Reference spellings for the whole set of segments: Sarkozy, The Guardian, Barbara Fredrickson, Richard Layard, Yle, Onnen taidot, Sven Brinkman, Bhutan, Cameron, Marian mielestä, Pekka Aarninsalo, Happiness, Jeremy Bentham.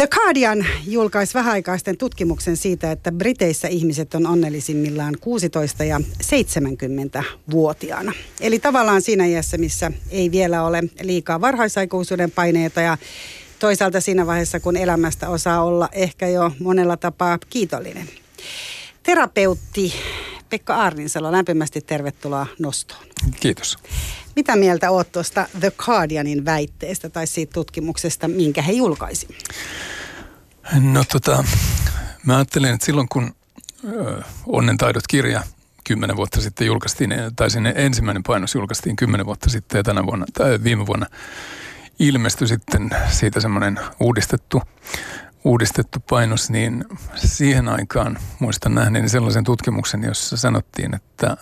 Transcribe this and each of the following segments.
The Guardian julkaisi vähäaikaisten tutkimuksen siitä, että Briteissä ihmiset on onnellisimmillaan 16- ja 70-vuotiaana. Eli tavallaan siinä iässä, missä ei vielä ole liikaa varhaisaikuisuuden paineita ja toisaalta siinä vaiheessa, kun elämästä osaa olla ehkä jo monella tapaa kiitollinen. Terapeutti Pekka Aarninsalo, lämpimästi tervetuloa nostoon. Kiitos. Mitä mieltä olet tuosta The Guardianin väitteestä tai siitä tutkimuksesta, minkä he julkaisi? No mä ajattelen, että silloin kun Onnen taidot -kirja 10 vuotta sitten julkaistiin, tai sinne ensimmäinen painos julkaistiin 10 vuotta sitten ja viime vuonna ilmestyi sitten siitä semmoinen uudistettu painos, niin siihen aikaan muistan nähneeni sellaisen tutkimuksen, jossa sanottiin, että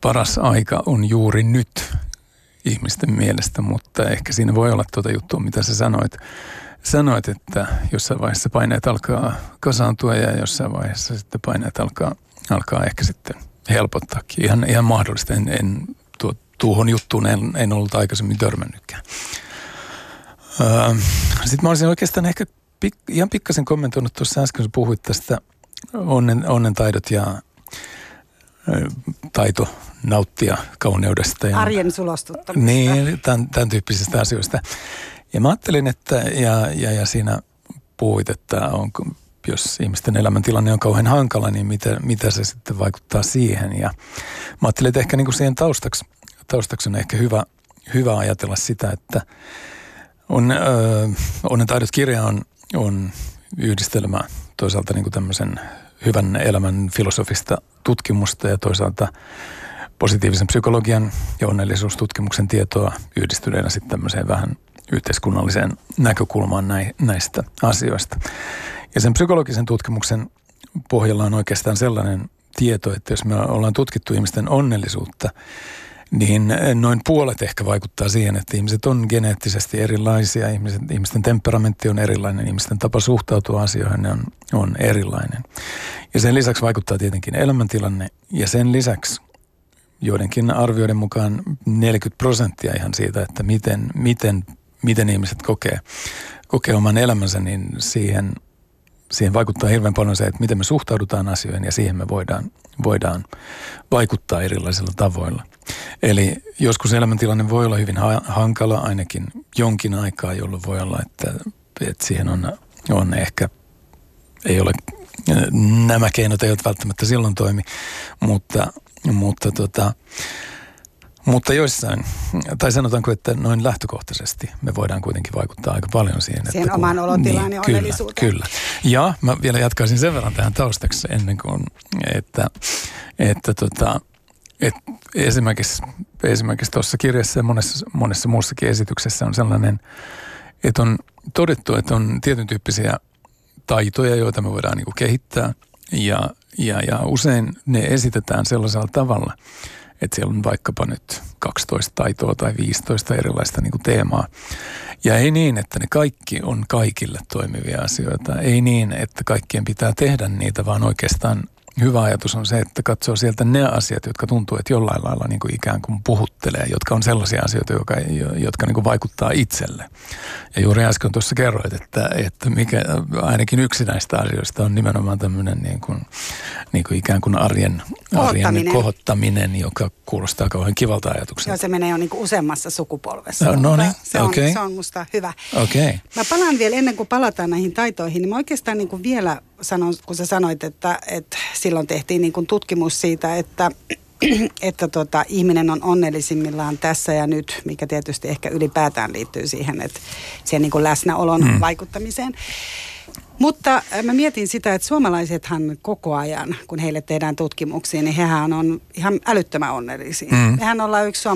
paras aika on juuri nyt ihmisten mielestä, mutta ehkä siinä voi olla tuota juttua, mitä sä sanoit, että jossain vaiheessa paineet alkaa kasaantua ja jossain vaiheessa sitten paineet alkaa ehkä sitten helpottaakin. Ihan mahdollista. Tuohon juttuun en ollut aikaisemmin törmännytkään. Sitten mä olisin oikeastaan ehkä ihan pikkasen kommentoinut tuossa äsken, kun puhuit tästä onnen taidot ja taito nauttia kauneudesta. Ja arjen sulostuttamisesta. Niin, tämän tyyppisistä asioista. Ja mä ajattelin, että ja siinä puhuit, että jos ihmisten elämäntilanne on kauhean hankala, niin mitä se sitten vaikuttaa siihen. Ja mä ajattelin, että ehkä niin kuin siihen taustaksi on ehkä hyvä ajatella sitä, että Onnen taidot -kirja on yhdistelmä toisaalta niin kuin tämmöisen hyvän elämän filosofista tutkimusta ja toisaalta positiivisen psykologian ja onnellisuustutkimuksen tietoa yhdistyneenä sitten tämmöiseen vähän yhteiskunnalliseen näkökulmaan näistä asioista. Ja sen psykologisen tutkimuksen pohjalla on oikeastaan sellainen tieto, että jos me ollaan tutkittu ihmisten onnellisuutta, niin noin puolet ehkä vaikuttaa siihen, että ihmiset on geneettisesti erilaisia, ihmisten temperamentti on erilainen, ihmisten tapa suhtautua asioihin on erilainen. Ja sen lisäksi vaikuttaa tietenkin elämäntilanne, ja sen lisäksi joidenkin arvioiden mukaan 40% ihan siitä, että miten ihmiset kokee oman elämänsä, niin siihen vaikuttaa hirveän paljon se, että miten me suhtaudutaan asioihin, ja siihen me voidaan vaikuttaa erilaisilla tavoilla. Eli joskus elämäntilanne voi olla hyvin hankala, ainakin jonkin aikaa, jolloin voi olla, että siihen on ehkä, ei ole, nämä keinot eivät välttämättä silloin toimi, mutta joissain, tai sanotaanko, että noin lähtökohtaisesti me voidaan kuitenkin vaikuttaa aika paljon siihen oman olotilaan ja onnellisuuteen. Kyllä. Ja mä vielä jatkaisin sen verran tähän taustaksi ennen kuin, että esimerkiksi tuossa kirjassa ja monessa muussakin esityksessä on sellainen, että on todettu, että on tietyn tyyppisiä taitoja, joita me voidaan niin kuin kehittää ja usein ne esitetään sellaisella tavalla, että siellä on vaikkapa nyt 12 taitoa tai 15 erilaista niin kuin teemaa. Ja ei niin, että ne kaikki on kaikille toimivia asioita. Ei niin, että kaikkien pitää tehdä niitä, vaan oikeastaan hyvä ajatus on se, että katsoo sieltä ne asiat, jotka tuntuu, että jollain lailla niin kuin ikään kuin puhuttelee, jotka on sellaisia asioita, jotka niin kuin vaikuttaa itselle. Ja juuri äsken tuossa kerroit, että mikä, ainakin yksi näistä asioista on nimenomaan tämmöinen niin kuin ikään kuin arjen kohottaminen, joka kuulostaa kauhean kivalta ajatukselta. Joo, se menee jo niin kuin useammassa sukupolvessa. No niin, okei. Se on musta hyvä. Okei. Mä palaan vielä, ennen kuin palataan näihin taitoihin, niin mä oikeastaan niin kuin vielä sanon, kun sä sanoit, että silloin tehtiin niin kuin tutkimus siitä, että ihminen on onnellisimmillaan tässä ja nyt, mikä tietysti ehkä ylipäätään liittyy siihen, että siihen niin kuin läsnäolon vaikuttamiseen. Mutta mä mietin sitä, että suomalaisethan koko ajan, kun heille tehdään tutkimuksia, niin hehän on ihan älyttömän onnellisia. Mehän ollaan yksi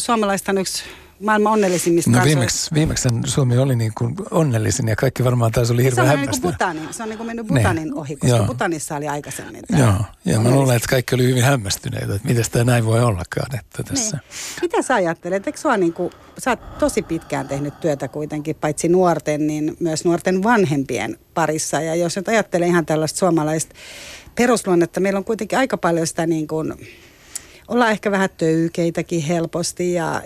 suomalaistan yksi maailman onnellisimmista kansoista. No viimeksi Suomi oli niin kuin onnellisin ja kaikki varmaan taas oli hirveän hämmästynyt. Se on niin kuin mennyt Bhutanin ohi, koska joo. Bhutanissa oli aikaisemmin. Joo, ja mä luulen, että kaikki oli hyvin hämmästyneitä, että miten tämä näin voi ollakaan. Että tässä. Mitä sä ajattelet? Eikö sua niin kuin, sä oot tosi pitkään tehnyt työtä kuitenkin, paitsi nuorten, niin myös nuorten vanhempien parissa. Ja jos nyt ajattelee ihan tällaista suomalaista perusluonnetta, meillä on kuitenkin aika paljon sitä niin kuin, ollaan ehkä vähän töykeitäkin helposti ja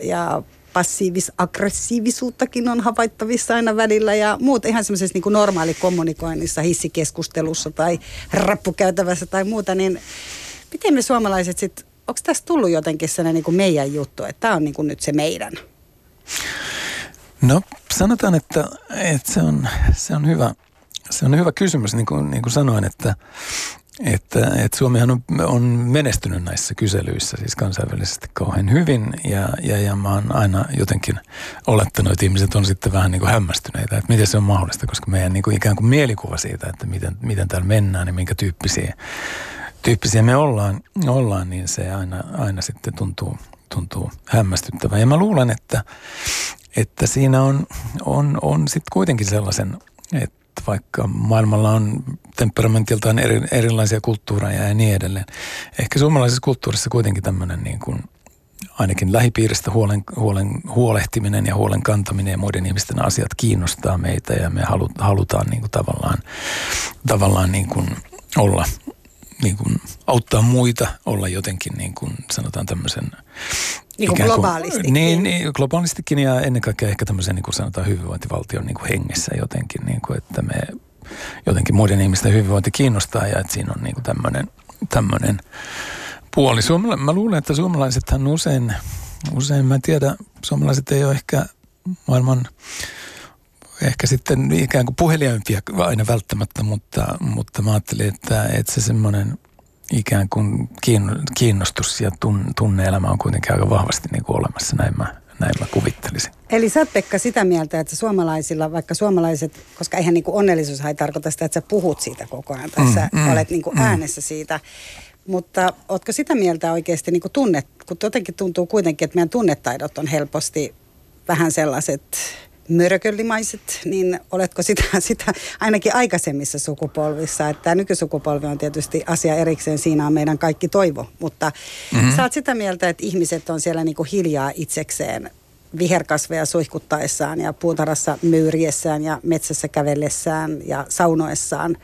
passiivis-aggressiivisuuttakin on havaittavissa aina välillä ja muut ihan semmoisessa niin kuin normaali kommunikoinnissa, hissikeskustelussa tai rappukäytävässä tai muuta, niin miten me suomalaiset sitten, onko tässä tullut jotenkin sellainen niin kuin meidän juttu, että tämä on niin kuin nyt se meidän? No sanotaan, että se on hyvä. Se on hyvä kysymys, niin kuin sanoin, että Suomihan on menestynyt näissä kyselyissä siis kansainvälisesti kauhean hyvin ja mä oon aina jotenkin olettanut, että ihmiset on sitten vähän niin kuin hämmästyneitä, että miten se on mahdollista, koska meidän niin kuin ikään kuin mielikuva siitä, että miten täällä mennään ja minkä tyyppisiä me ollaan niin se aina sitten tuntuu hämmästyttävää. Ja mä luulen, että siinä on sitten kuitenkin sellaisen, että vaikka maailmalla on temperamentiltaan erilaisia kulttuureja ja niin edelleen. Ehkä suomalaisessa kulttuurissa kuitenkin tämmöinen niin kuin ainakin lähipiiristä huolehtiminen ja huolen kantaminen ja muiden ihmisten asiat kiinnostaa meitä ja me halutaan niin kuin tavallaan niin kuin olla, niin kuin auttaa muita, olla jotenkin niin kuin sanotaan tämmöisen niin kuin globaalistikin. Niin, globaalistikin ja ennen kaikkea ehkä tämmöisen niin kuin sanotaan hyvinvointivaltion niin kuin hengessä jotenkin, niin kuin, että me jotenkin muiden ihmisten hyvinvointi kiinnostaa ja että siinä on niin kuin tämmöinen puoli. Mä luulen, että suomalaisethan usein mä en tiedä, suomalaiset ei ole ehkä maailman ehkä sitten ikään kuin puheliaimpia aina välttämättä, mutta mä ajattelin, että se semmoinen ikään kuin kiinnostus ja tunne-elämä on kuitenkin aika vahvasti niin kuin olemassa, näin mä kuvittelisin. Eli sä oot, Pekka, sitä mieltä, että suomalaisilla, vaikka suomalaiset, koska eihän niin kuin onnellisuushan ei tarkoita sitä, että sä puhut siitä koko ajan, tai sä olet niin kuin äänessä siitä, mutta ootko sitä mieltä oikeasti niin kuin kun jotenkin tuntuu kuitenkin, että meidän tunnetaidot on helposti vähän sellaiset mörköllimaiset, niin oletko sitä ainakin aikaisemmissa sukupolvissa, että tämä nykysukupolvi on tietysti asia erikseen, siinä on meidän kaikki toivo, mutta sä oot sitä mieltä, että ihmiset on siellä niinku hiljaa itsekseen viherkasveja suihkuttaessaan ja puutarhassa myyriessään ja metsässä kävellessään ja saunoessaan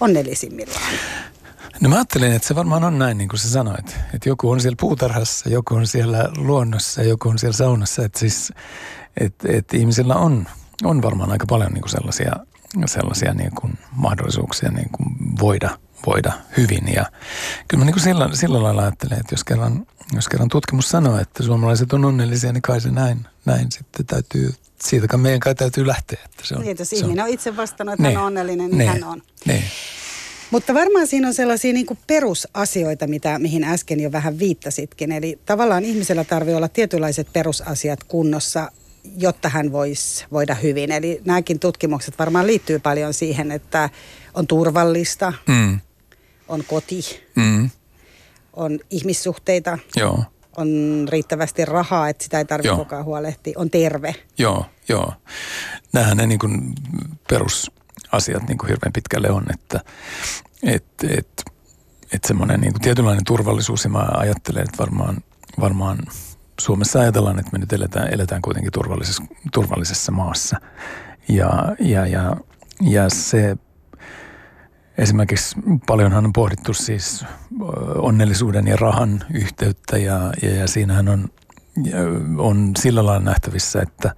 onnellisimmillaan. No mä ajattelin, että se varmaan on näin, niin kuin sä sanoit, että joku on siellä puutarhassa, joku on siellä luonnossa, joku on siellä saunassa, että siis että ihmisillä on varmaan aika paljon niin kuin sellaisia niin kuin mahdollisuuksia niin kuin voida hyvin. Ja kyllä mä niin kuin sillä lailla ajattelen, että jos kerran tutkimus sanoo, että suomalaiset on onnellisia, niin kai se näin sitten täytyy, siitäkään meidän kai täytyy lähteä. Että se on, niin, jos ihminen on itse vastannut, että hän on onnellinen, niin hän on. Ne. Mutta varmaan siinä on sellaisia niin kuin perusasioita, mihin äsken jo vähän viittasitkin. Eli tavallaan ihmisellä tarvitsee olla tietynlaiset perusasiat kunnossa, jotta hän voisi voida hyvin. Eli nämäkin tutkimukset varmaan liittyy paljon siihen, että on turvallista, on koti, on ihmissuhteita, joo, on riittävästi rahaa, että sitä ei tarvitse koko ajan huolehtia, on terve. Joo. Nämähän ne niin kuin perusasiat niin kuin hirveän pitkälle on, että semmoinen niin kuin tietynlainen turvallisuus, ja mä ajattelen, että varmaan Suomessa ajatellaan, että me nyt eletään kuitenkin turvallisessa maassa ja se esimerkiksi paljonhan on pohdittu siis onnellisuuden ja rahan yhteyttä ja siinähän on sillä lailla nähtävissä, että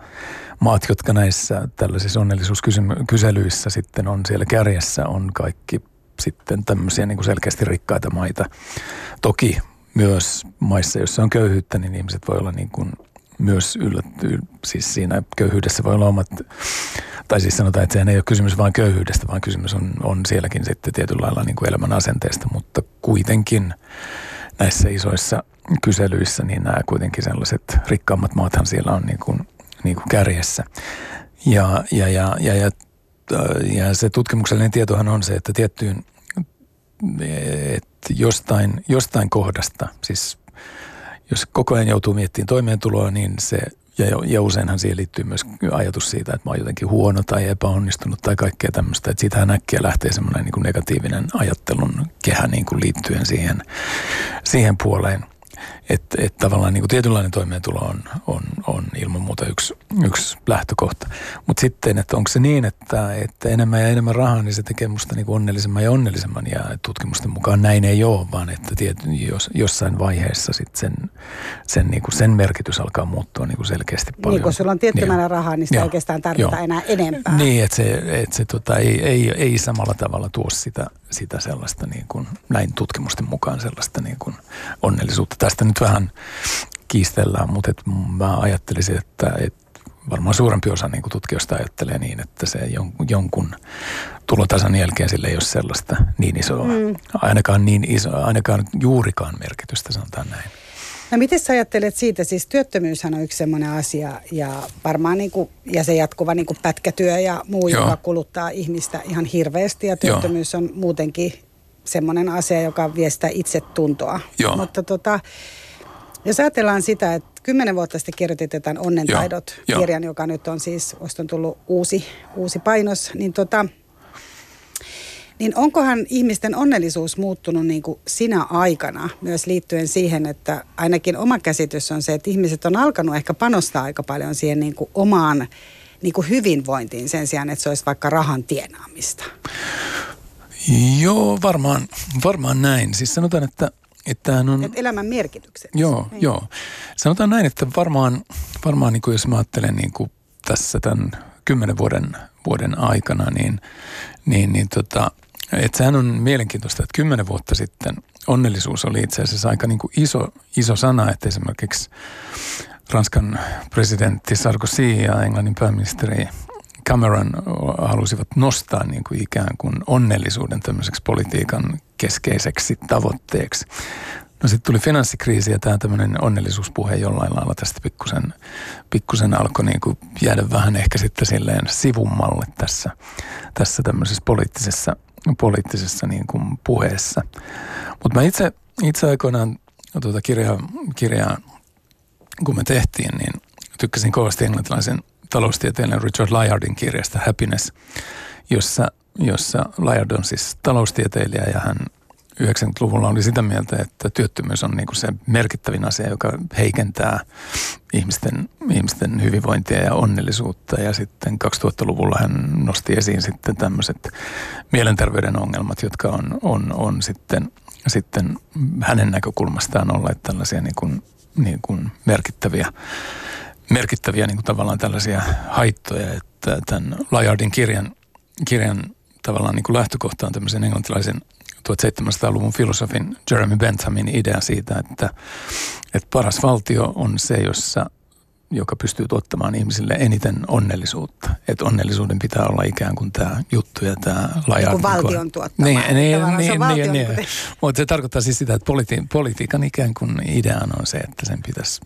maat, jotka näissä tällaisissa onnellisuuskyselyissä sitten on siellä kärjessä, on kaikki sitten tämmöisiä niin kuin selkeästi rikkaita maita. Toki myös maissa, joissa on köyhyyttä, niin ihmiset voi olla niin kuin myös siis siinä köyhyydessä voi olla omat, tai siis sanotaan, että sehän ei ole kysymys vain köyhyydestä, vaan kysymys on sielläkin sitten tietyllä lailla niin kuin elämän asenteesta, mutta kuitenkin näissä isoissa kyselyissä, niin nämä kuitenkin sellaiset rikkaammat maathan siellä on niin kuin kärjessä. Ja se tutkimuksellinen tietohan on se, että jostain kohdasta, siis jos koko ajan joutuu miettimään toimeentuloa, niin se, ja useinhan siihen liittyy myös ajatus siitä, että mä oon jotenkin huono tai epäonnistunut tai kaikkea tämmöistä, että siitähän äkkiä lähtee semmoinen niin kuin negatiivinen ajattelun kehä niin kuin liittyen siihen puoleen. Että tavallaan niin kuin tietynlainen toimeentulo on ilman muuta yksi lähtökohta. Mutta sitten, että onko se niin, että enemmän ja enemmän rahaa, niin se tekee musta niin kuin onnellisemman ja onnellisemman. Ja tutkimusten mukaan näin ei ole, vaan että jossain vaiheessa sitten sen, niin kuin sen merkitys alkaa muuttua niin kuin selkeästi paljon. Niin, kun sulla on tietty määrä rahaa, niin sitä ei oikeastaan tarvita enää enempää. Niin, että se ei samalla tavalla tuo sitä sellaista, niin kuin, näin tutkimusten mukaan sellaista niin kuin onnellisuutta. Tästä nyt vähän kiistellään, mutta mä ajattelisin, että varmaan suurempi osa niin kuin tutkijoista ajattelee niin, että se jonkun tulotasan jälkeen sille ei ole sellaista niin isoa, ainakaan juurikaan merkitystä, sanotaan näin. No miten sä ajattelet siitä, siis työttömyyshän on yksi semmoinen asia ja varmaan niinku, ja se jatkuva niinku pätkätyö ja muu, joka kuluttaa ihmistä ihan hirveästi ja työttömyys on muutenkin semmoinen asia, joka vie sitä itsetuntoa. Joo. Mutta jos ajatellaan sitä, että 10 vuotta sitten kirjoitit jotain Onnen taidot -kirjan, joka nyt on siis, on tullut uusi painos, niin niin onkohan ihmisten onnellisuus muuttunut niin kuin sinä aikana myös liittyen siihen, että ainakin oma käsitys on se, että ihmiset on alkanut ehkä panostaa aika paljon siihen niin kuin omaan niin kuin hyvinvointiin sen sijaan, että se olisi vaikka rahan tienaamista? Joo, varmaan näin. Siis sanotaan, että on... Et elämän merkitykset. Joo, niin. Joo. Sanotaan näin, että varmaan niin kuin jos mä ajattelen niin kuin tässä tämän 10 vuoden aikana, niin että sehän on mielenkiintoista, että 10 vuotta sitten onnellisuus oli itse asiassa aika niin kuin iso sana, että esimerkiksi Ranskan presidentti Sarkozy ja Englannin pääministeri Cameron halusivat nostaa niin kuin ikään kuin onnellisuuden tämmöiseksi politiikan keskeiseksi tavoitteeksi. No sitten tuli finanssikriisi ja tämä tämmöinen onnellisuuspuhe jollain lailla tästä pikkusen alkoi niin kuin jäädä vähän ehkä sitten silleen sivummalle tässä tämmöisessä poliittisessa niin kuin puheessa. Mutta mä itse aikoinaan kirjaa, kun me tehtiin, niin tykkäsin kovasti englantilaisen taloustieteilijän Richard Layardin kirjasta Happiness, jossa Layard on siis taloustieteilijä ja hän 90-luvulla oli sitä mieltä, että työttömyys on niin kuin se merkittävin asia, joka heikentää ihmisten hyvinvointia ja onnellisuutta. Ja sitten 2000-luvulla hän nosti esiin sitten tämmöiset mielenterveyden ongelmat, jotka on sitten hänen näkökulmastaan olleet tällaisia niin kuin merkittäviä niin kuin tavallaan tällaisia haittoja, että tämän Layardin kirjan tavallaan niin kuin lähtökohta on tämmöisen englantilaisen 1700-luvun filosofin Jeremy Benthamin idea siitä, että paras valtio on se, joka pystyy tuottamaan ihmisille eniten onnellisuutta. Että onnellisuuden pitää olla ikään kuin tämä juttu ja tämä Layard. Niin valtion tuottama. Niin. Mutta se tarkoittaa siis sitä, että politiikan ikään kuin ideana on se, että sen pitäisi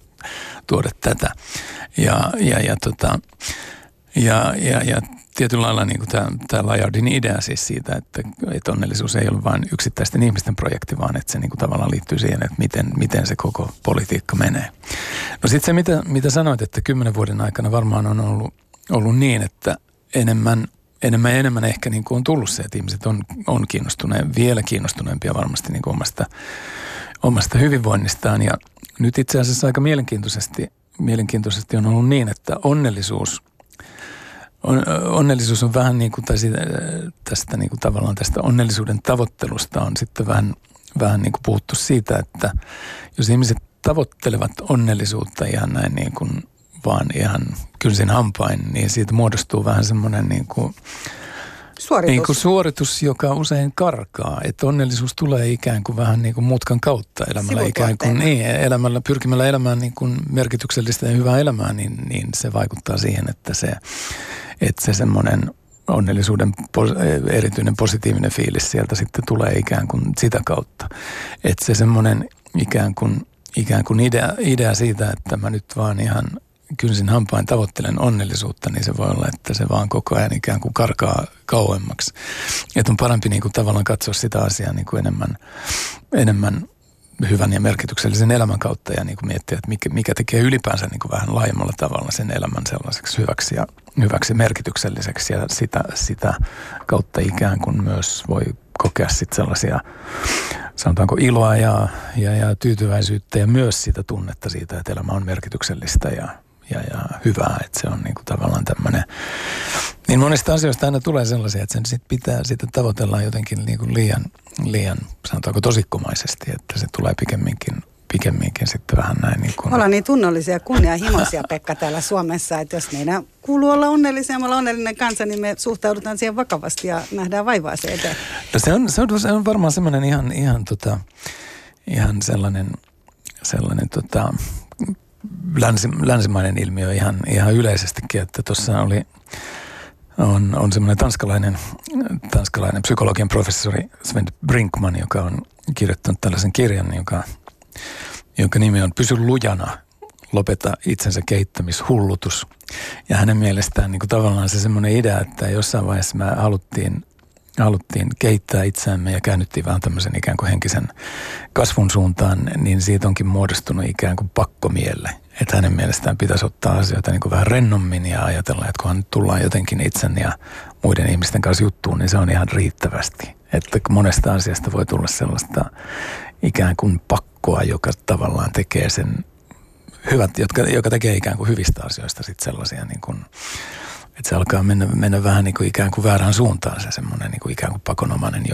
tuoda tätä. Ja tietyllä lailla niin tämä Layardin idea siis siitä, että onnellisuus ei ole vain yksittäisten ihmisten projekti, vaan että se niin kuin tavallaan liittyy siihen, että miten se koko politiikka menee. No sitten se, mitä sanoit, että 10 vuoden aikana varmaan on ollut niin, että enemmän ehkä niin kuin on tullut se, että ihmiset on vielä kiinnostuneempia varmasti niin kuin omasta hyvinvoinnistaan. Ja nyt itse asiassa aika mielenkiintoisesti on ollut niin, että onnellisuus on vähän niin kuin, tai tästä niin kuin tavallaan tästä onnellisuuden tavoittelusta on sitten vähän niin kuin puhuttu siitä, että jos ihmiset tavoittelevat onnellisuutta ihan näin niin kuin vaan ihan kynsin hampain, niin siitä muodostuu vähän semmoinen niin kuin suoritus, joka usein karkaa, että onnellisuus tulee ikään kuin vähän niin kuin mutkan kautta elämällä ikään kuin, niin, pyrkimällä elämään niin kuin merkityksellistä ja hyvää elämää, niin se vaikuttaa siihen, että se semmoinen onnellisuuden erityinen positiivinen fiilis sieltä sitten tulee ikään kuin sitä kautta. Että se semmoinen ikään kuin idea siitä, että mä nyt vaan ihan kynsin hampain tavoittelen onnellisuutta, niin se voi olla, että se vaan koko ajan ikään kuin karkaa kauemmaksi. Että on parempi niin kuin tavallaan katsoa sitä asiaa niin kuin enemmän hyvän ja merkityksellisen elämän kautta ja niin kuin miettiä, että mikä tekee ylipäänsä niin kuin vähän laajemmalla tavalla sen elämän sellaiseksi hyväksi merkitykselliseksi ja sitä kautta ikään kuin myös voi kokea sitten sellaisia sanotaanko iloa ja tyytyväisyyttä ja myös sitä tunnetta siitä, että elämä on merkityksellistä ja hyvää, että se on niinku tavallaan tämmöinen. Niin monista asioista aina tulee sellaisia, että sen sit pitää sitä tavoitellaan jotenkin niinku liian, sanotaanko tosikkomaisesti, että se tulee pikemminkin sitten vähän näin. Niin kuin... Me ollaan niin tunnollisia kunnianhimoisia, Pekka, täällä Suomessa, että jos meidän kuuluu olla onnellisia, me ollaan onnellinen kansa, niin me suhtaudutaan siihen vakavasti ja nähdään vaivaa se eteen. No se on varmaan semmoinen ihan sellainen länsimainen ilmiö ihan yleisestikin, että tuossa on semmoinen tanskalainen psykologian professori Sven Brinkman, joka on kirjoittanut tällaisen kirjan, jonka nimi on Pysy lujana, lopeta itsensä kehittämishullutus. Ja hänen mielestään niin kuin tavallaan se semmoinen idea, että jossain vaiheessa me haluttiin kehittää itseämme ja käännyttiin vähän tämmöisen ikään kuin henkisen kasvun suuntaan, niin siitä onkin muodostunut ikään kuin pakkomielle. Että hänen mielestään pitäisi ottaa asioita niin kuin vähän rennommin ja ajatella, että kunhan tullaan jotenkin itsen ja muiden ihmisten kanssa juttuun, niin se on ihan riittävästi. Että monesta asiasta voi tulla sellaista ikään kuin pakkoa, joka tavallaan tekee sen hyvät, joka tekee ikään kuin hyvistä asioista sitten sellaisia niin kuin, että se alkaa mennä vähän niin kuin ikään kuin väärään suuntaan se semmoinen niin kuin ikään kuin pakonomainen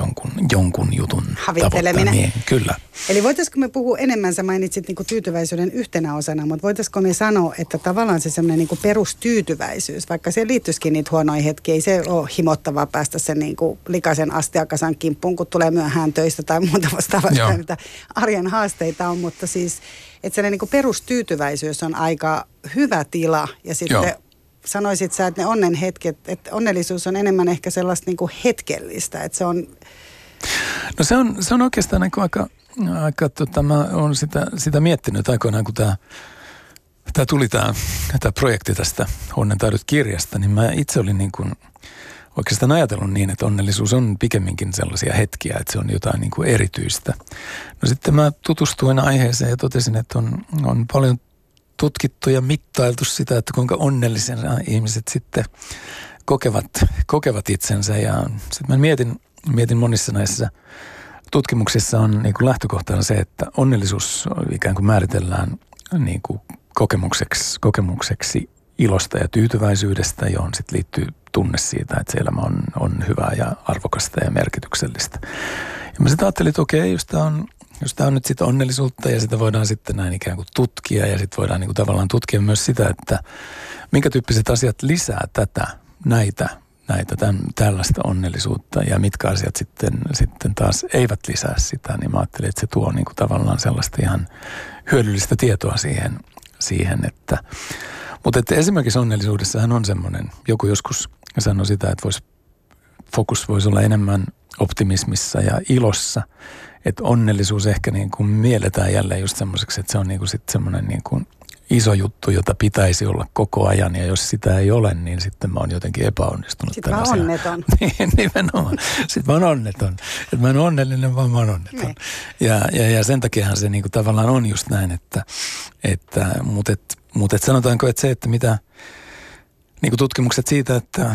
jonkun jutun tavoittaminen. Kyllä. Eli voitaisko me puhua enemmän, sä mainitsit niin kuin tyytyväisyyden yhtenä osana, mutta voitaisko me sanoa, että tavallaan se semmoinen niin kuin perustyytyväisyys, vaikka se liittyisikin niitä huonoja hetkiä, ei se ole himottavaa päästä sen niin kuin likaisen astiakasan kimppuun, kun tulee myöhään töistä tai muuta vastaavaa, mitä arjen haasteita on, mutta siis, että sellainen niin kuin perustyytyväisyys on aika hyvä tila ja sitten... Joo. Sanoisit sä, että ne onnen hetket, että onnellisuus on enemmän ehkä sellaista niin kuin hetkellistä, että se on... No se on oikeastaan aika mä oon sitä miettinyt aikoinaan, kun tää tuli tää projekti tästä Onnen taidot -kirjasta, niin mä itse olin niin kuin oikeastaan ajatellut niin, että onnellisuus on pikemminkin sellaisia hetkiä, että se on jotain niin kuin erityistä. No sitten mä tutustuin aiheeseen ja totesin, että on paljon tutkittu ja mittailtu sitä, että kuinka onnellisena ihmiset sitten kokevat itsensä. Ja sitten mä mietin monissa näissä tutkimuksissa on niin kuin lähtökohtana se, että onnellisuus ikään kuin määritellään niin kuin kokemukseksi ilosta ja tyytyväisyydestä, johon sitten liittyy tunne siitä, että se elämä on hyvää ja arvokasta ja merkityksellistä. Ja mä sitten ajattelin, että okei, jos tämä on nyt sitä onnellisuutta ja sitä voidaan sitten näin ikään kuin tutkia ja sitten voidaan niin kuin tavallaan tutkia myös sitä, että minkä tyyppiset asiat lisää tällaista onnellisuutta ja mitkä asiat sitten taas eivät lisää sitä, niin mä ajattelin, että se tuo niin kuin tavallaan sellaista ihan hyödyllistä tietoa siihen että, mutta että esimerkiksi onnellisuudessahan on semmoinen, joku joskus sanoi sitä, että fokus voisi olla enemmän optimismissa ja ilossa, että onnellisuus ehkä niin kuin mielletään jälleen just semmoiseksi, että se on niin kuin sitten semmoinen niin kuin iso juttu, jota pitäisi olla koko ajan, ja jos sitä ei ole, niin sitten mä oon jotenkin epäonnistunut. Sitten mä onneton. Niin, nimenomaan. Sitten mä oon onneton. Että mä en onnellinen, vaan mä oon onneton. Ne. Ja sen takiahan se niin kuin tavallaan on just näin, mutta sanotaanko, että se, että mitä niin kuin tutkimukset siitä, että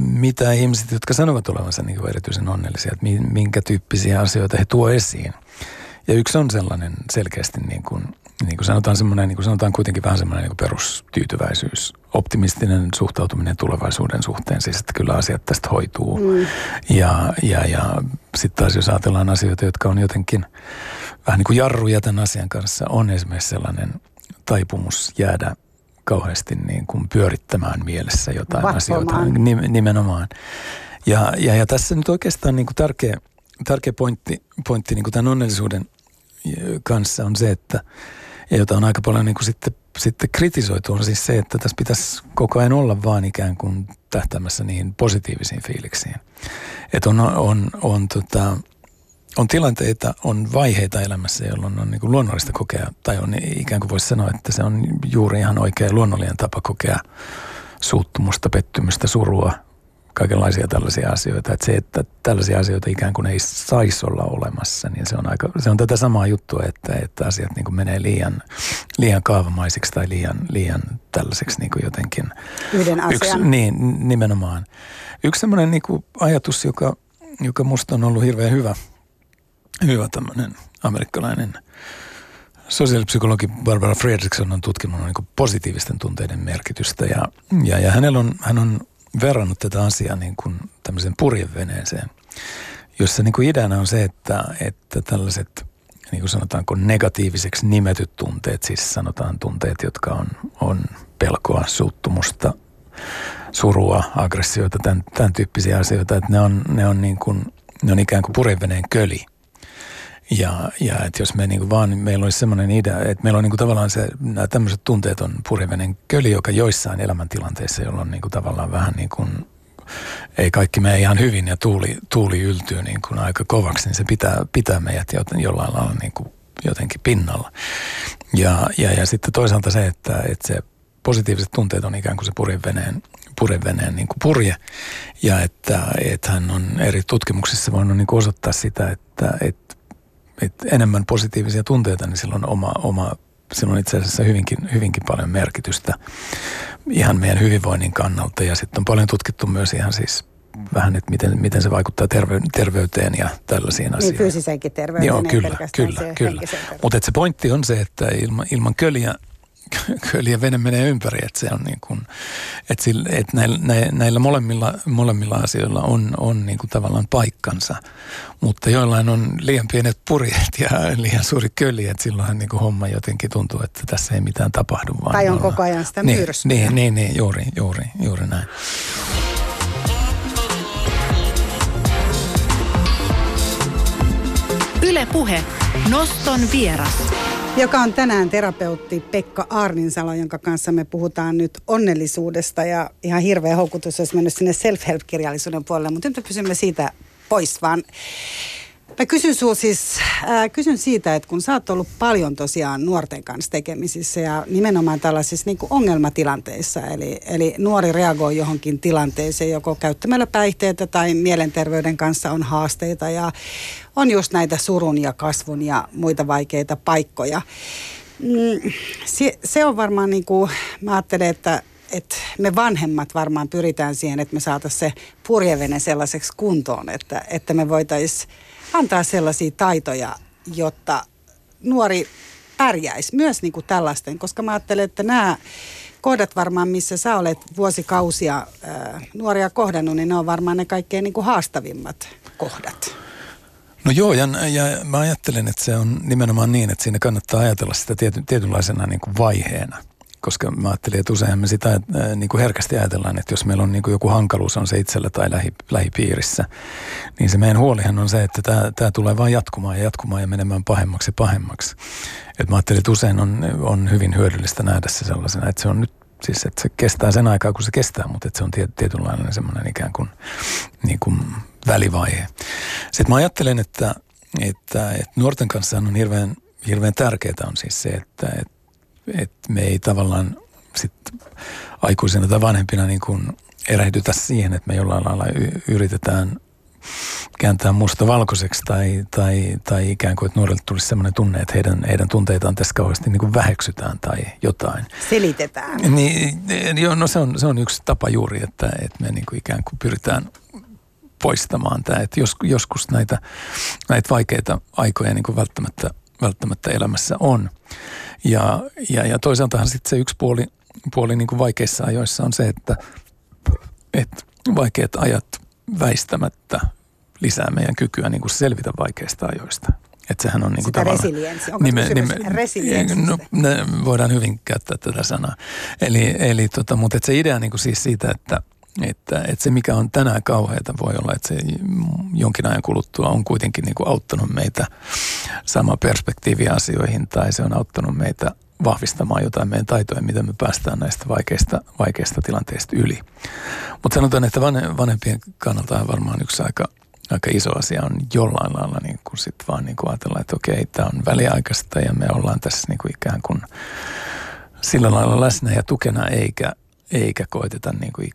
mitä ihmiset, jotka sanovat olevansa niin kuin erityisen onnellisia, että minkä tyyppisiä asioita he tuo esiin. Ja yksi on sellainen selkeästi, niin kuin sanotaan kuitenkin vähän semmoinen niin kuin perustyytyväisyys, optimistinen suhtautuminen tulevaisuuden suhteen, siis että kyllä asiat tästä hoituu. Mm. Ja sitten taas jos ajatellaan asioita, jotka on jotenkin vähän niin kuin jarruja tämän asian kanssa, on esimerkiksi sellainen taipumus jäädä kauheasti niin kuin pyörittämään mielessä jotain asioita nimenomaan. Ja tässä nyt oikeastaan niin kuin tärkeä pointti niin kuin tämän onnellisuuden kanssa on se, että, jota on aika paljon niin kuin sitten kritisoitu, on siis se, että tässä pitäisi koko ajan olla vaan ikään kuin tähtäämässä niihin positiivisiin fiiliksiin. Että on tilanteita, on vaiheita elämässä, jolloin on niin kuin luonnollista kokea, tai on ikään kuin voisi sanoa, että se on juuri ihan oikea luonnollinen tapa kokea suuttumusta, pettymystä, surua, kaikenlaisia tällaisia asioita. Että se, että tällaisia asioita ikään kuin ei saisi olla olemassa, niin se on tätä samaa juttua, että asiat niin kuin menee liian kaavamaisiksi tai liian tällaiseksi niin kuin jotenkin. Yhden asian. Niin, nimenomaan. Yksi sellainen niin kuin ajatus, joka musta on ollut hirveän hyvä, hyvä tämmöinen amerikkalainen sosiaalipsykologi Barbara Fredrickson on tutkinut niin positiivisten tunteiden merkitystä ja hän on verrannut tätä asiaa niin kuin tämmöiseen purjeveneeseen, jossa niin kuin ideana on se, että tällaiset niin kuin sanotaanko negatiiviseksi nimetyt tunteet, siis sanotaan tunteet, jotka on pelkoa, suuttumusta, surua, aggressioita, tämän tyyppisiä asioita, että ne on niin kuin, ne on ikään kuin purjeveneen köli. Ja että jos me niinku vaan, meillä olisi semmoinen idea, että meillä on niinku tavallaan se, nämä tämmöiset tunteet on purjevenen köli, joka joissain elämäntilanteissa, jolloin niinku tavallaan vähän niin kuin, ei kaikki mene ihan hyvin ja tuuli yltyy niin kuin aika kovaksi, niin se pitää meidät jollain lailla niin kuin jotenkin pinnalla. Ja sitten toisaalta se, että se positiiviset tunteet on ikään kuin se purjeveneen niin kuin purje, ja että hän on eri tutkimuksissa voinut niin kuin osoittaa sitä, että enemmän positiivisia tunteita, niin silloin silloin itse asiassa hyvinkin paljon merkitystä ihan meidän hyvinvoinnin kannalta. Ja sitten on paljon tutkittu myös ihan siis vähän, että miten se vaikuttaa terveyteen ja tällaisiin asioihin. Niin fyysiseenkin terveyteen. Joo, kyllä. Mutta se pointti on se, että ilman köliä vene menee ympäri, että se on niin kuin, että näillä molemmilla asioilla on niin kuin tavallaan paikkansa, mutta joillain on liian pienet purjeet ja liian suuri köli, että silloinhan niin kuin homma jotenkin tuntuu, että tässä ei mitään tapahdu. Vaan tai on koko ajan sitä myrskyä. Niin, juuri näin. Yle Puhe, Noston vieras. Joka on tänään terapeutti Pekka Aarninsalo, jonka kanssa me puhutaan nyt onnellisuudesta, ja ihan hirveä houkutus olisi mennyt sinne self-help-kirjallisuuden puolelle, mutta nyt me pysymme siitä pois vaan. Mä kysyn sinua siis, kysyn siitä, että kun sä oot ollut paljon tosiaan nuorten kanssa tekemisissä ja nimenomaan tällaisissa niin kuin ongelmatilanteissa, eli nuori reagoi johonkin tilanteeseen joko käyttämällä päihteitä tai mielenterveyden kanssa on haasteita ja on just näitä surun ja kasvun ja muita vaikeita paikkoja. Se on varmaan niin kuin, mä ajattelen, että me vanhemmat varmaan pyritään siihen, että me saataisiin se purjevene sellaiseksi kuntoon, että me voitaisiin antaa sellaisia taitoja, jotta nuori pärjäisi myös niin kuin tällaisten, koska mä ajattelen, että nämä kohdat varmaan, missä sä olet vuosikausia nuoria kohdannut, niin ne on varmaan ne kaikkein niin kuin haastavimmat kohdat. No joo, ja mä ajattelen, että se on nimenomaan niin, että siinä kannattaa ajatella sitä tietynlaisena niin kuin vaiheena. Koska mä ajattelin, että usein me sitä niin kuin herkästi ajatellaan, että jos meillä on niin kuin joku hankaluus, on se itsellä tai lähipiirissä, niin se meidän huolihan on se, että tämä tulee vaan jatkumaan ja menemään pahemmaksi ja pahemmaksi. Et mä ajattelin, että usein on hyvin hyödyllistä nähdä se sellaisena, että se on nyt siis, että se kestää sen aikaa, kun se kestää, mutta että se on tietynlainen semmoinen ikään kuin, niin kuin välivaihe. Sitten mä ajattelen, että nuorten kanssa on hirveän tärkeää on siis se, että me ei tavallaan sit aikuisena tai vanhempina niin kuin erehdytä siihen, että me jollain lailla yritetään kääntää musta valkoiseksi tai ikään kuin, että nuorille tulisi sellainen tunne, että heidän tunteitaan tässä kauheasti niin kuin väheksytään tai jotain. Selitetään. Niin, se on yksi tapa juuri, että me niin kuin ikään kuin pyritään poistamaan tämä, että joskus näitä vaikeita aikoja niin kuin välttämättä elämässä on. Ja toisaaltahan sitten se yksi puoli niin kuin vaikeissa ajoissa on se, että vaikeat ajat väistämättä lisää meidän kykyä niin kuin selvitä vaikeista ajoista. Että sehän on niin kuin tavallaan... resilienssi. Onko kysymys resilienssistä? No, voidaan hyvin käyttää tätä sanaa. Eli mutta se idea niin kuin siis siitä, että se mikä on tänään kauheata voi olla, että se jonkin ajan kuluttua on kuitenkin niin kuin auttanut meitä saamaan perspektiiviä asioihin tai se on auttanut meitä vahvistamaan jotain meidän taitoja, miten me päästään näistä vaikeista tilanteista yli. Mutta sanotaan, että vanhempien kannalta varmaan yksi aika iso asia on jollain lailla niin kuin sit vaan niin kuin ajatella, että okei, tämä on väliaikaista ja me ollaan tässä niin kuin ikään kuin sillä lailla läsnä ja tukena eikä koiteta niin kuin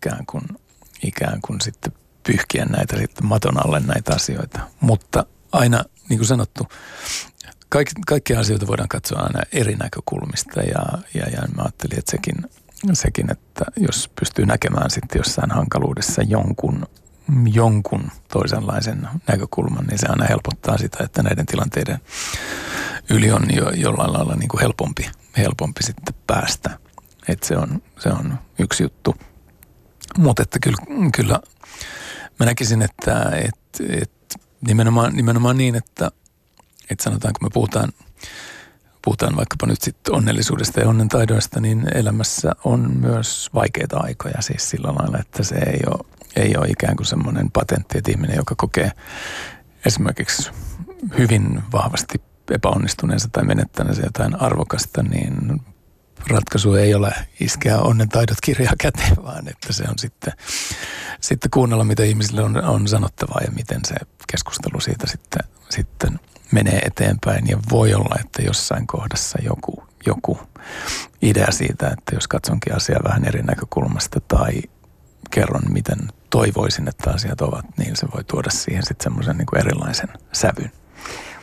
ikään kuin sitten pyyhkiä näitä sitten maton alle näitä asioita. Mutta aina, niin kuin sanottu, kaikkia asioita voidaan katsoa aina eri näkökulmista ja mä ajattelin, että sekin, että jos pystyy näkemään sitten jossain hankaluudessa jonkun jonkun toisenlaisen näkökulman, niin se aina helpottaa sitä, että näiden tilanteiden yli on jo jollain lailla niin kuin helpompi sitten päästä. Että se on yksi juttu. Mutta että kyllä mä näkisin, että nimenomaan niin, että sanotaan, kun me puhutaan vaikkapa nyt sitten onnellisuudesta ja onnen taidoista, niin elämässä on myös vaikeita aikoja siis sillä lailla, että se ei ole ikään kuin semmoinen patentti, että ihminen, joka kokee esimerkiksi hyvin vahvasti epäonnistuneensa tai menettäneensä jotain arvokasta, niin ratkaisu ei ole iskeä onnen taidot kirjaa käteen, vaan että se on sitten kuunnella, mitä ihmisille on sanottavaa ja miten se keskustelu siitä sitten menee eteenpäin. Ja voi olla, että jossain kohdassa joku idea siitä, että jos katsonkin asiaa vähän eri näkökulmasta tai kerron, miten toivoisin, että asiat ovat, niin se voi tuoda siihen sitten semmoisen niin kuin erilaisen sävyn.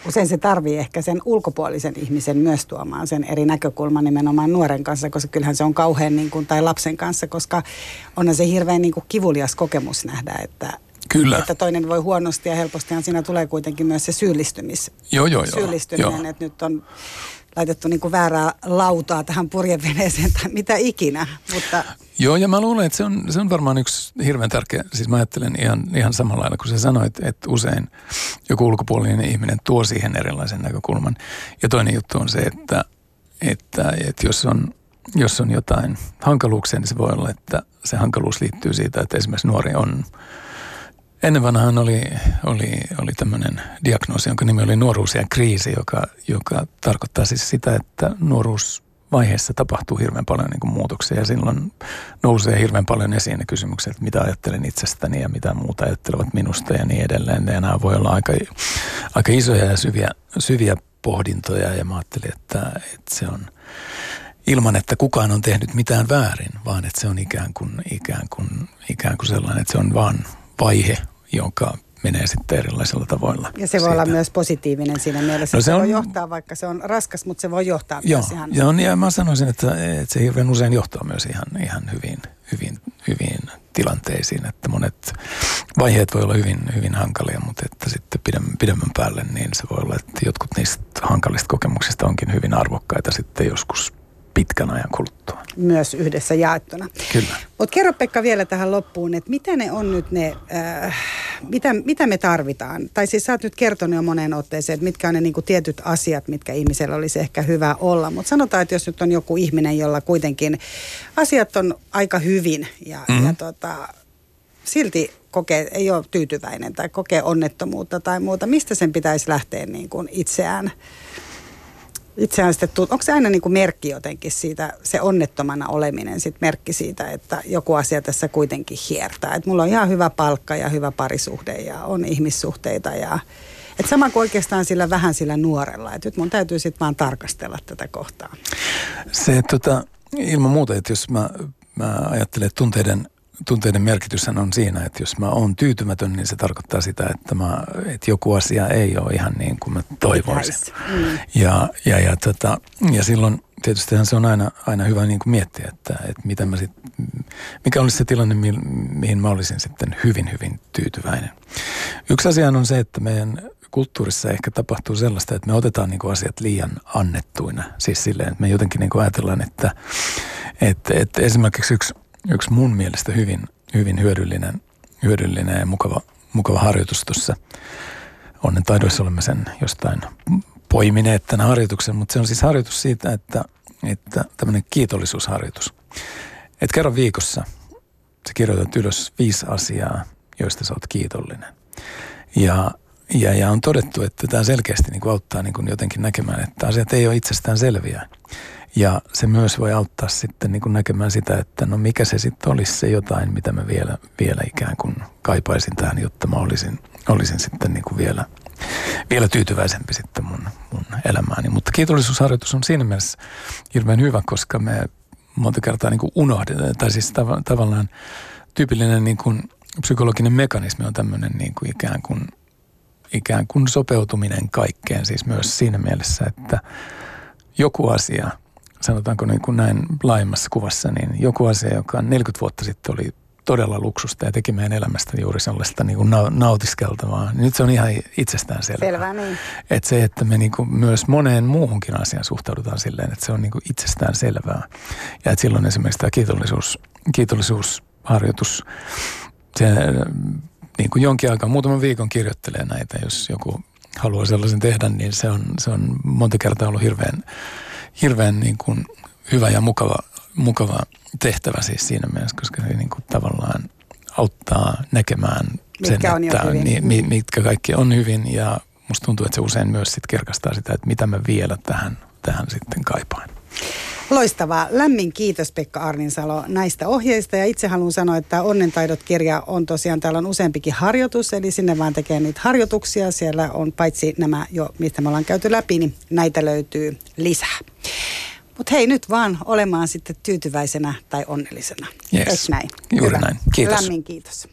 Usein se tarvii ehkä sen ulkopuolisen ihmisen myös tuomaan sen eri näkökulman nimenomaan nuoren kanssa, koska kyllähän se on kauhean, niin kuin, tai lapsen kanssa, koska onhan se hirveän niin kuin kivulias kokemus nähdä, että toinen voi huonosti ja helpostihan siinä tulee kuitenkin myös se syyllistyminen, että nyt on laitettu niin kuin väärää lautaa tähän purjeveneeseen tai mitä ikinä. Mutta... Joo, ja mä luulen, että se on varmaan yksi hirveän tärkeä, siis mä ajattelen ihan samalla lailla, kun sä sanoit, että usein joku ulkopuolinen ihminen tuo siihen erilaisen näkökulman. Ja toinen juttu on se, että jos on jotain hankaluuksia, niin se voi olla, että se hankaluus liittyy siitä, että esimerkiksi nuori on... Ennen vanhaan oli tämmöinen diagnoosi, jonka nimi oli nuoruus ja kriisi, joka tarkoittaa siis sitä, että nuoruusvaiheessa tapahtuu hirveän paljon niin kuin muutoksia ja silloin nousee hirveän paljon esiin ne kysymykset, että mitä ajattelen itsestäni ja mitä muuta ajattelevat minusta ja niin edelleen. Ja nämä voi olla aika isoja ja syviä pohdintoja ja mä ajattelin, että se on... Ilman, että kukaan on tehnyt mitään väärin, vaan että se on ikään kuin sellainen, että se on vaan vaihe, joka menee sitten erilaisilla tavoilla. Ja se voi olla myös positiivinen siinä mielessä. No se voi johtaa, vaikka se on raskas, mutta se voi johtaa myös ihan... Joo, ja mä sanoisin, että se hirveän usein johtaa myös ihan hyvin tilanteisiin, että monet vaiheet voi olla hyvin hankalia, mutta että sitten pidemmän päälle niin se voi olla, että jotkut niistä hankalista kokemuksista onkin hyvin arvokkaita sitten joskus pitkän ajan kuluttua. Myös yhdessä jaettuna. Kyllä. Mutta kerro Pekka vielä tähän loppuun, että mitä ne on nyt ne, mitä me tarvitaan? Tai siis sä oot nyt kertonut jo moneen otteeseen, että mitkä on ne niinku tietyt asiat, mitkä ihmisellä olisi ehkä hyvä olla. Mutta sanotaan, että jos nyt on joku ihminen, jolla kuitenkin asiat on aika hyvin ja silti kokee, ei ole tyytyväinen tai kokee onnettomuutta tai muuta. Mistä sen pitäisi lähteä niin kuin itseään sitten, onko se aina niin kuin merkki jotenkin siitä, se onnettomana oleminen sitten merkki siitä, että joku asia tässä kuitenkin hiertää. Että mulla on ihan hyvä palkka ja hyvä parisuhde ja on ihmissuhteita ja että sama kuin oikeastaan sillä nuorella. Että nyt mun täytyy sitten vaan tarkastella tätä kohtaa. Se ilman muuta, että jos mä ajattelen, että tunteiden merkityshän on siinä, että jos mä oon tyytymätön, niin se tarkoittaa sitä, että, joku asia ei ole ihan niin kuin mä toivoisin. Ja silloin tietystihän se on aina hyvä niin kuin miettiä, että mikä olisi se tilanne, mihin mä olisin sitten hyvin tyytyväinen. Yksi asia on se, että meidän kulttuurissa ehkä tapahtuu sellaista, että me otetaan niin kuin asiat liian annettuina. Siis silleen, että me jotenkin niin kuin ajatellaan, että esimerkiksi yksi mun mielestä hyvin hyödyllinen ja mukava harjoitus tuossa. Onnen taidoissa olemme sen jostain poimineet tämän harjoituksen, mutta se on siis harjoitus siitä, että tämmöinen kiitollisuusharjoitus. Että kerran viikossa sä kirjoitat ylös 5 asiaa, joista sä oot kiitollinen. Ja on todettu, että tämä selkeästi niin kuin auttaa niin kuin jotenkin näkemään, että asiat ei ole itsestään selviä. Ja se myös voi auttaa sitten niin kuin näkemään sitä, että no mikä se sitten olisi se jotain, mitä mä vielä ikään kuin kaipaisin tähän, jotta mä olisin sitten niin kuin vielä tyytyväisempi sitten mun elämääni. Mutta kiitollisuusharjoitus on siinä mielessä hirveän hyvä, koska me monta kertaa niin kuin unohdetaan, tai siis tavallaan tyypillinen niin kuin psykologinen mekanismi on tämmöinen niin kuin ikään kuin sopeutuminen kaikkeen, siis myös siinä mielessä, että joku asia, sanotaanko niin kuin näin laajemmassa kuvassa, niin joku asia, joka 40 vuotta sitten oli todella luksusta ja teki meidän elämästä juuri sellaista niin kuin nautiskeltavaa. Nyt se on ihan itsestään selvää. Niin. Että se, että me niin kuin myös moneen muuhunkin asiaan suhtaudutaan silleen, että se on niin kuin itsestään selvää. Ja että silloin esimerkiksi tämä kiitollisuusharjoitus, se niin kuin jonkin aikaa, muutaman viikon kirjoittelee näitä, jos joku haluaa sellaisen tehdä, niin se on monta kertaa ollut hirveän niin kuin hyvä ja mukava tehtävä siis siinä mielessä, koska se niin kuin tavallaan auttaa näkemään sen, mitkä kaikki on hyvin, ja musta tuntuu, että se usein myös sit kirkastaa sitä, että mitä mä vielä tähän sitten kaipaan. Loistavaa. Lämmin kiitos Pekka Aarninsalo näistä ohjeista, ja itse haluan sanoa, että Onnen taidot-kirja on tosiaan, täällä on useampikin harjoitus, eli sinne vaan tekee niitä harjoituksia. Siellä on paitsi nämä jo, mistä me ollaan käyty läpi, niin näitä löytyy lisää. Mutta hei, nyt vaan olemaan sitten tyytyväisenä tai onnellisena. Yes. Eikö näin? Juuri näin. Kiitos. Lämmin kiitos.